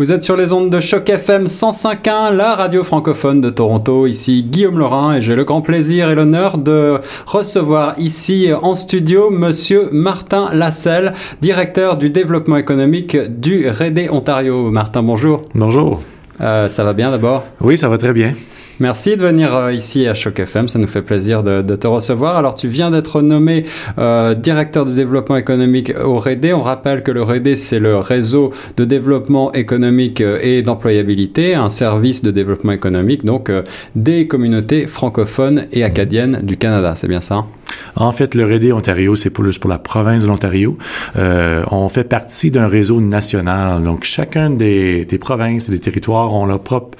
Vous êtes sur les ondes de Choc FM 105.1, la radio francophone de Toronto. Ici Guillaume Lorin et j'ai le grand plaisir et l'honneur de recevoir ici en studio Monsieur Martin Lacelle, directeur du développement économique du RDÉE Ontario. Martin, bonjour. Bonjour. Ça va bien d'abord? Oui, ça va très bien. Merci de venir ici à Choc FM, ça nous fait plaisir de te recevoir. Alors tu viens d'être nommé directeur du développement économique au RDÉE. On rappelle que le RDÉE, c'est le réseau de développement économique et d'employabilité, un service de développement économique donc des communautés francophones et acadiennes du Canada, c'est bien ça, hein? En fait, le RDÉE Ontario, c'est pour la province de l'Ontario. On fait partie d'un réseau national. Donc, chacun des provinces et des territoires ont leur propre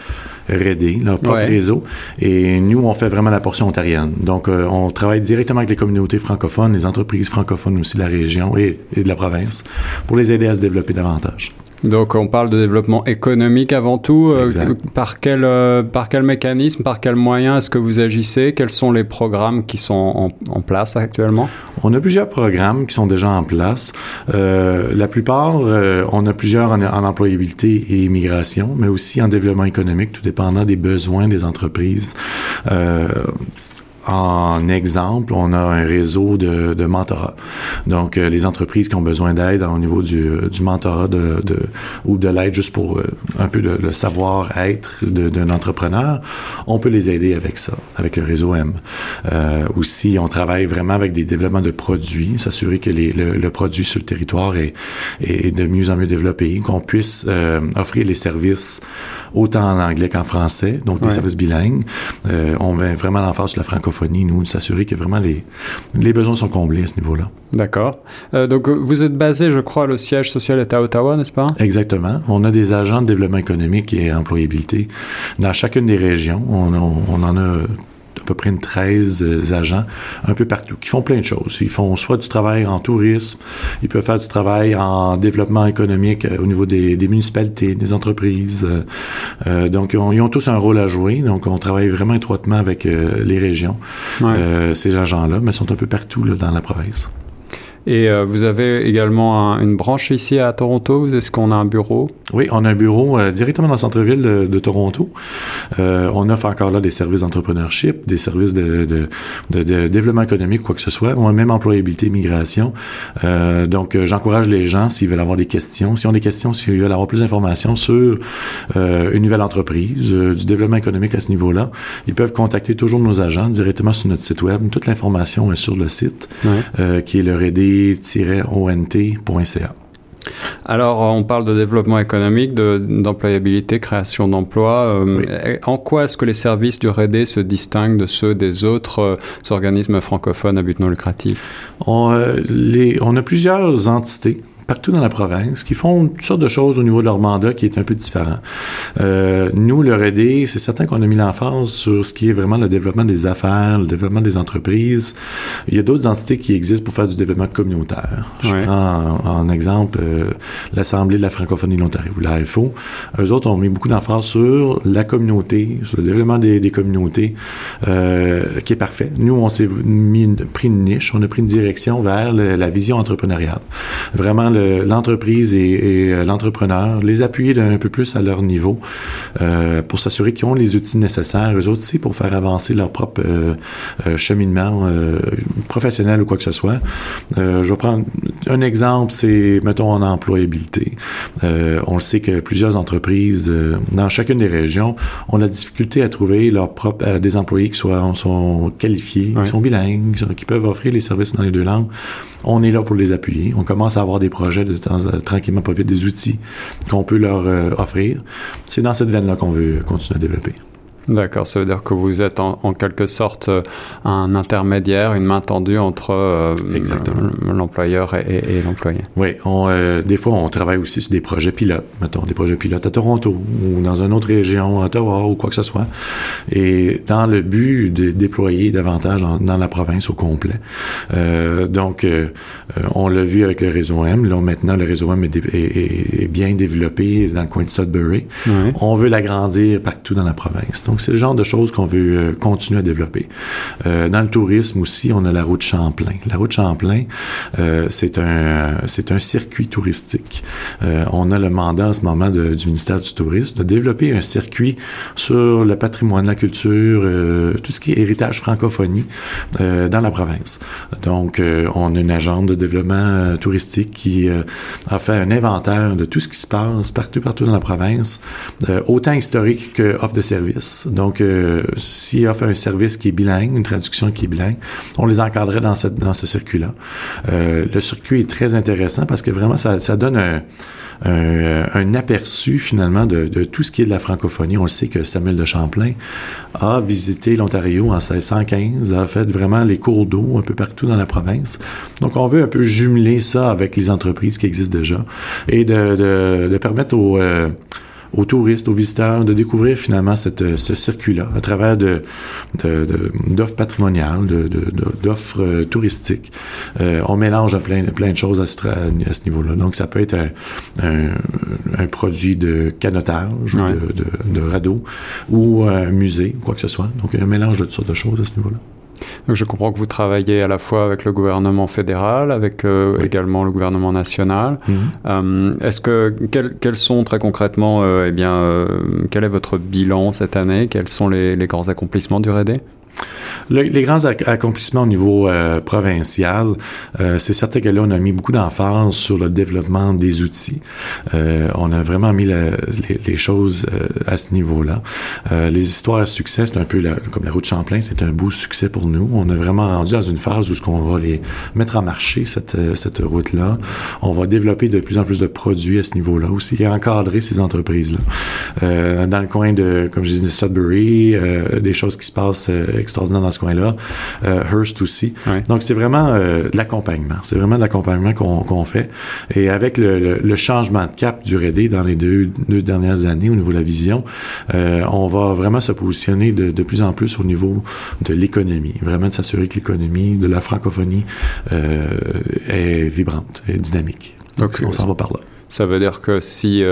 RDÉE, leur propre réseau. Et nous, on fait vraiment la portion ontarienne. Donc, on travaille directement avec les communautés francophones, les entreprises francophones aussi de la région et de la province pour les aider à se développer davantage. Donc, on parle de développement économique avant tout. Par quel mécanisme, par quels moyens est-ce que vous agissez? Quels sont les programmes qui sont en place actuellement? On a plusieurs programmes qui sont déjà en place. La plupart, on a plusieurs en employabilité et immigration, mais aussi en développement économique, tout dépendant des besoins des entreprises. En exemple, on a un réseau de mentorat. Donc, les entreprises qui ont besoin d'aide au niveau du mentorat ou de l'aide juste pour un peu le savoir-être d'un entrepreneur, on peut les aider avec ça, avec le réseau M. Aussi, on travaille vraiment avec des développements de produits, s'assurer que le produit sur le territoire est de mieux en mieux développé, qu'on puisse offrir les services autant en anglais qu'en français, donc des services bilingues. On met vraiment l'emphase sur la francophonie. Nous, de s'assurer que vraiment les besoins sont comblés à ce niveau-là. D'accord. Donc, vous êtes basé, je crois, le siège social est à Ottawa, n'est-ce pas? Exactement. On a des agents de développement économique et employabilité dans chacune des régions. On en a à peu près 13 agents un peu partout, qui font plein de choses. Ils font soit du travail en tourisme, ils peuvent faire du travail en développement économique au niveau des municipalités, des entreprises. Donc, ils ont tous un rôle à jouer. Donc, on travaille vraiment étroitement avec les régions, ces agents-là, mais sont un peu partout là, dans la province. Et vous avez également une branche ici à Toronto. Est-ce qu'on a un bureau? Oui, on a un bureau directement dans le centre-ville de Toronto. On offre encore là des services d'entrepreneurship, des services de développement économique, quoi que ce soit, ou même employabilité, migration. Donc, j'encourage les gens s'ils veulent avoir des questions. S'ils ont des questions, s'ils veulent avoir plus d'informations sur une nouvelle entreprise, du développement économique à ce niveau-là, ils peuvent contacter toujours nos agents directement sur notre site web. Toute l'information est sur le site, qui est le RDÉE-ont.ca. Alors, on parle de développement économique, d'employabilité, création d'emplois. En quoi est-ce que les services du RDÉE se distinguent de ceux des autres organismes francophones à but non lucratif? On a plusieurs entités partout dans la province, qui font toutes sortes de choses au niveau de leur mandat qui est un peu différent. Nous, le RDÉE, c'est certain qu'on a mis l'emphase sur ce qui est vraiment le développement des affaires, le développement des entreprises. Il y a d'autres entités qui existent pour faire du développement communautaire. Je prends en exemple l'Assemblée de la francophonie de l'Ontario, l'AFO. Eux autres ont mis beaucoup d'emphase sur la communauté, sur le développement des communautés, qui est parfait. Nous, on s'est pris une niche, on a pris une direction vers la vision entrepreneuriale. Vraiment, l'entreprise et l'entrepreneur, les appuyer un peu plus à leur niveau pour s'assurer qu'ils ont les outils nécessaires, eux autres aussi, pour faire avancer leur propre cheminement professionnel ou quoi que ce soit. Je vais prendre un exemple, c'est, mettons, en employabilité. On le sait que plusieurs entreprises, dans chacune des régions, ont la difficulté à trouver des employés qui sont qualifiés, qui sont bilingues, qui peuvent offrir les services dans les deux langues. On est là pour les appuyer. On commence à avoir des projets de temps tranquillement, pas vite, des outils qu'on peut leur offrir. C'est dans cette veine-là qu'on veut continuer à développer. D'accord, ça veut dire que vous êtes en quelque sorte un intermédiaire, une main tendue entre l'employeur et l'employé. Oui, des fois on travaille aussi sur des projets pilotes, mettons des projets pilotes à Toronto ou dans une autre région, à Ottawa ou quoi que ce soit, et dans le but de déployer davantage dans la province au complet. Donc, on l'a vu avec le réseau M. Là, maintenant, le réseau M est bien développé dans le coin de Sudbury. On veut l'agrandir partout dans la province. Donc, c'est le genre de choses qu'on veut continuer à développer. Dans le tourisme aussi, on a la route Champlain. La route Champlain, c'est un circuit touristique. On a le mandat en ce moment du ministère du Tourisme de développer un circuit sur le patrimoine, la culture, tout ce qui est héritage francophonie dans la province. Donc, on a une agente de développement touristique qui a fait un inventaire de tout ce qui se passe partout dans la province, autant historique qu'offre de service. Donc, s'il offre un service qui est bilingue, une traduction qui est bilingue, on les encadrait dans ce circuit-là. Le circuit est très intéressant parce que vraiment, ça donne un aperçu finalement de tout ce qui est de la francophonie. On le sait que Samuel de Champlain a visité l'Ontario en 1615, a fait vraiment les cours d'eau un peu partout dans la province. Donc, on veut un peu jumeler ça avec les entreprises qui existent déjà et de permettre aux touristes, aux visiteurs, de découvrir finalement ce circuit-là à travers d'offres patrimoniales, d'offres touristiques. On mélange plein de choses à ce niveau-là. Donc, ça peut être un produit de canotage, ouais, de radeau, ou un musée, quoi que ce soit. Donc, un mélange de toutes sortes de choses à ce niveau-là. Donc, je comprends que vous travaillez à la fois avec le gouvernement fédéral, avec oui, également le gouvernement national. Mm-hmm. Est-ce que quels sont très concrètement, quel est votre bilan cette année? Quels sont les grands accomplissements du RDÉE? Les grands accomplissements au niveau provincial, c'est certain que là, on a mis beaucoup d'emphase sur le développement des outils. On a vraiment mis les choses à ce niveau-là. Les histoires à succès, c'est un peu comme la route Champlain, c'est un beau succès pour nous. On est vraiment rendu dans une phase où on va les mettre en marché, cette route-là. On va développer de plus en plus de produits à ce niveau-là aussi et encadrer ces entreprises-là. Dans le coin comme je disais, de Sudbury, des choses qui se passent extraordinaire dans ce coin-là, Hearst aussi. Ouais. Donc, c'est vraiment de l'accompagnement. C'est vraiment de l'accompagnement qu'on fait. Et avec le changement de cap du RDÉE dans les deux dernières années au niveau de la vision, on va vraiment se positionner de plus en plus au niveau de l'économie. Vraiment de s'assurer que l'économie de la francophonie est vibrante, est dynamique. Donc, okay, on s'en va par là. Ça veut dire que si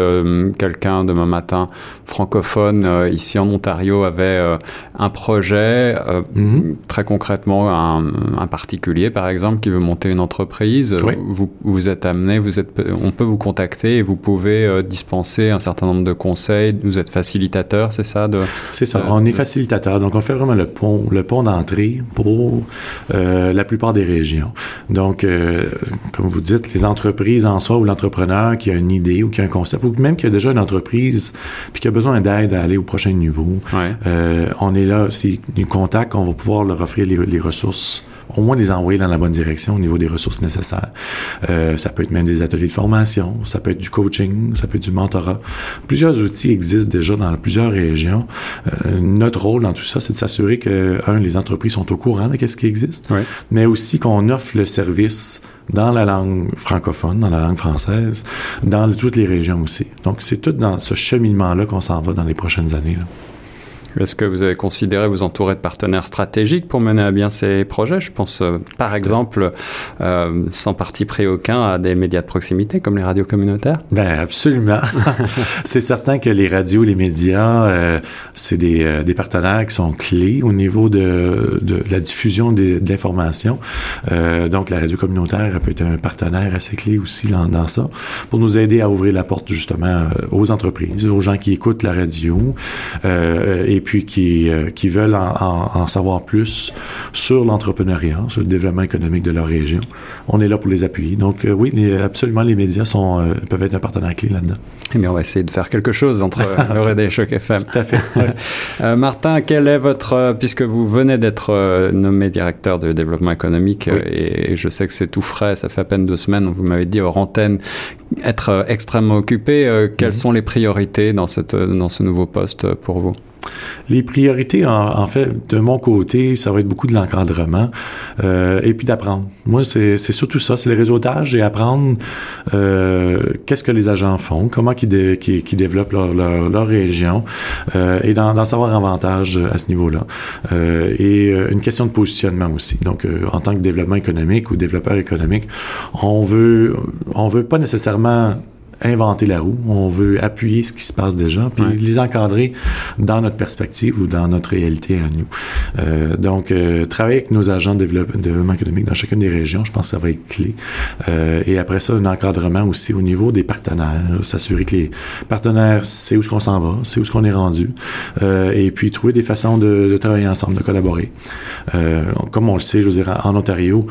quelqu'un, demain matin, francophone, ici en Ontario, avait un projet, mm-hmm, très concrètement, un particulier, par exemple, qui veut monter une entreprise, oui, vous êtes amené, on peut vous contacter et vous pouvez dispenser un certain nombre de conseils. Vous êtes facilitateur, c'est ça? C'est ça, on est facilitateur. Donc, on fait vraiment le pont d'entrée pour la plupart des régions. Donc, comme vous dites, les entreprises en soi ou l'entrepreneur qui a une idée ou qui a un concept ou même qui a déjà une entreprise puis qui a besoin d'aide à aller au prochain niveau. Ouais. On est là, s'il nous contacte, on va pouvoir leur offrir les ressources, au moins les envoyer dans la bonne direction au niveau des ressources nécessaires. Ça peut être même des ateliers de formation, ça peut être du coaching, ça peut être du mentorat. Plusieurs outils existent déjà dans plusieurs régions. Notre rôle dans tout ça, c'est de s'assurer que, les entreprises sont au courant de ce qui existe, ouais, mais aussi qu'on offre le service dans la langue francophone, dans la langue française, dans toutes les régions aussi. Donc, c'est tout dans ce cheminement-là qu'on s'en va dans les prochaines années, là. Est-ce que vous avez considéré vous entourer de partenaires stratégiques pour mener à bien ces projets? Je pense, par exemple, sans parti pris aucun, à des médias de proximité comme les radios communautaires. Ben absolument. C'est certain que les radios, les médias, c'est des partenaires qui sont clés au niveau de la diffusion de l'information. Donc, la radio communautaire peut être un partenaire assez clé aussi dans ça, pour nous aider à ouvrir la porte justement aux entreprises, aux gens qui écoutent la radio et puis qui veulent en savoir plus sur l'entrepreneuriat, sur le développement économique de leur région. On est là pour les appuyer. Donc oui, absolument, les médias peuvent être un partenaire clé là-dedans. Eh bien, on va essayer de faire quelque chose entre le RDÉE et Choc FM. Tout à fait. Ouais. Martin, puisque vous venez d'être nommé directeur de développement économique, oui, et je sais que c'est tout frais, ça fait à peine 2 semaines, vous m'avez dit hors antenne, être extrêmement occupé. Quelles sont les priorités dans ce nouveau poste pour vous? Les priorités, en fait, de mon côté, ça va être beaucoup de l'encadrement et puis d'apprendre. Moi, c'est surtout ça, c'est le réseautage et apprendre qu'est-ce que les agents font, comment qu'ils développent leur région et d'en savoir davantage à ce niveau-là. Et une question de positionnement aussi. Donc, en tant que développement économique ou développeur économique, on veut pas nécessairement inventer la roue, on veut appuyer ce qui se passe déjà, puis les encadrer dans notre perspective ou dans notre réalité à nous. Donc, travailler avec nos agents de développement économique dans chacune des régions, je pense que ça va être clé. Et après ça, un encadrement aussi au niveau des partenaires, s'assurer que les partenaires savent où on s'en va, savent où on est rendu, et puis trouver des façons de travailler ensemble, de collaborer. Comme on le sait, je veux dire, en Ontario,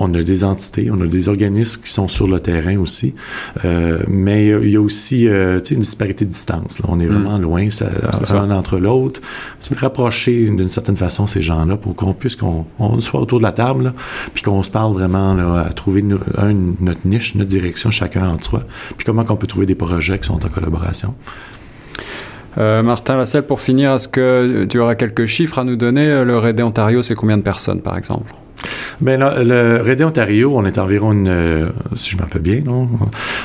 on a des entités, on a des organismes qui sont sur le terrain aussi, mais il y a aussi une disparité de distance. Là. On est vraiment loin, un entre l'autre. Se rapprocher d'une certaine façon ces gens-là pour qu'on puisse qu'on soit autour de la table, là, puis qu'on se parle vraiment là, à trouver notre niche, notre direction, chacun entre soi, puis comment qu'on peut trouver des projets qui sont en collaboration. Martin Lacelle, pour finir, est-ce que tu auras quelques chiffres à nous donner? Le RDÉE Ontario, c'est combien de personnes, par exemple? Bien, le RDÉE Ontario, on est environ si je m'en peux bien,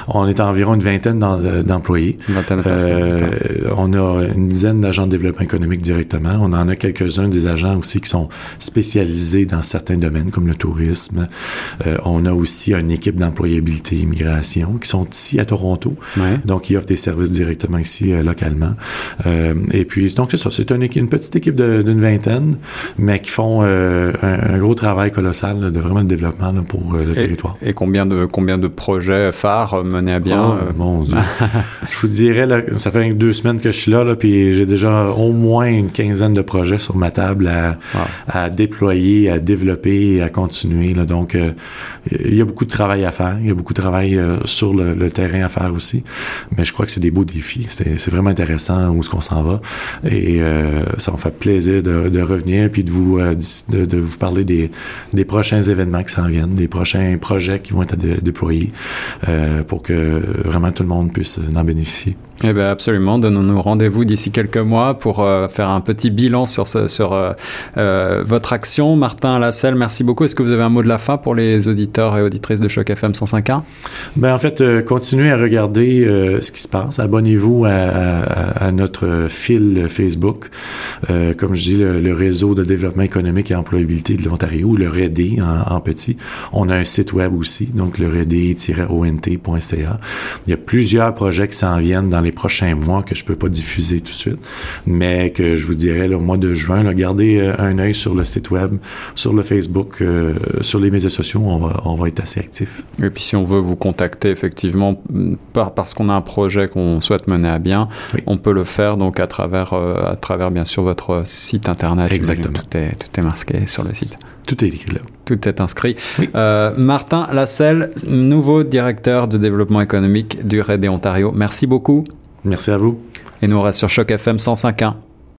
on est environ une vingtaine d'employés. Une vingtaine de personnes. On a une dizaine d'agents de développement économique directement. On en a quelques-uns des agents aussi qui sont spécialisés dans certains domaines, comme le tourisme. On a aussi une équipe d'employabilité et immigration qui sont ici à Toronto. Ouais. Donc, ils offrent des services directement ici, localement. Et puis, donc, c'est ça. C'est une petite équipe d'une vingtaine, mais qui font un gros travail colossal là, de vraiment de développement là, pour le territoire. Et combien de projets phares menés à bien? Mon Dieu. Je vous dirais, là, ça fait 2 semaines que je suis là, puis j'ai déjà au moins une quinzaine de projets sur ma table à déployer, à développer et à continuer. Là. Donc, il y a beaucoup de travail à faire. Il y a beaucoup de travail sur le terrain à faire aussi. Mais je crois que c'est des beaux défis. C'est vraiment intéressant où est-ce qu'on s'en va. Et ça me fait plaisir de revenir puis de vous parler des prochains événements qui s'en viennent, des prochains projets qui vont être déployés pour que vraiment tout le monde puisse en bénéficier. Eh bien absolument, donnons-nous rendez-vous d'ici quelques mois pour faire un petit bilan sur votre action. Martin Lacelle, merci beaucoup. Est-ce que vous avez un mot de la fin pour les auditeurs et auditrices de Choc FM 105.1? Bien en fait, continuez à regarder ce qui se passe. Abonnez-vous à notre fil Facebook. Comme je dis, le réseau de développement économique et employabilité de l'Ontario, le RDÉE en petit. On a un site web aussi, donc le RDÉE-ont.ca. Il y a plusieurs projets qui s'en viennent dans les prochains mois que je ne peux pas diffuser tout de suite, mais que je vous dirais là, au mois de juin, là, gardez un œil sur le site web, sur le Facebook, sur les médias sociaux, on va être assez actifs. Et puis si on veut vous contacter effectivement parce qu'on a un projet qu'on souhaite mener à bien, on peut le faire donc à travers bien sûr votre site internet. Exactement. Tout est marqué sur le site. Tout est écrit là. Tout est inscrit. Oui. Martin Lacelle, nouveau directeur de développement économique du RDÉE Ontario. Merci beaucoup. Merci à vous. Et nous, on reste sur Choc FM 105.1.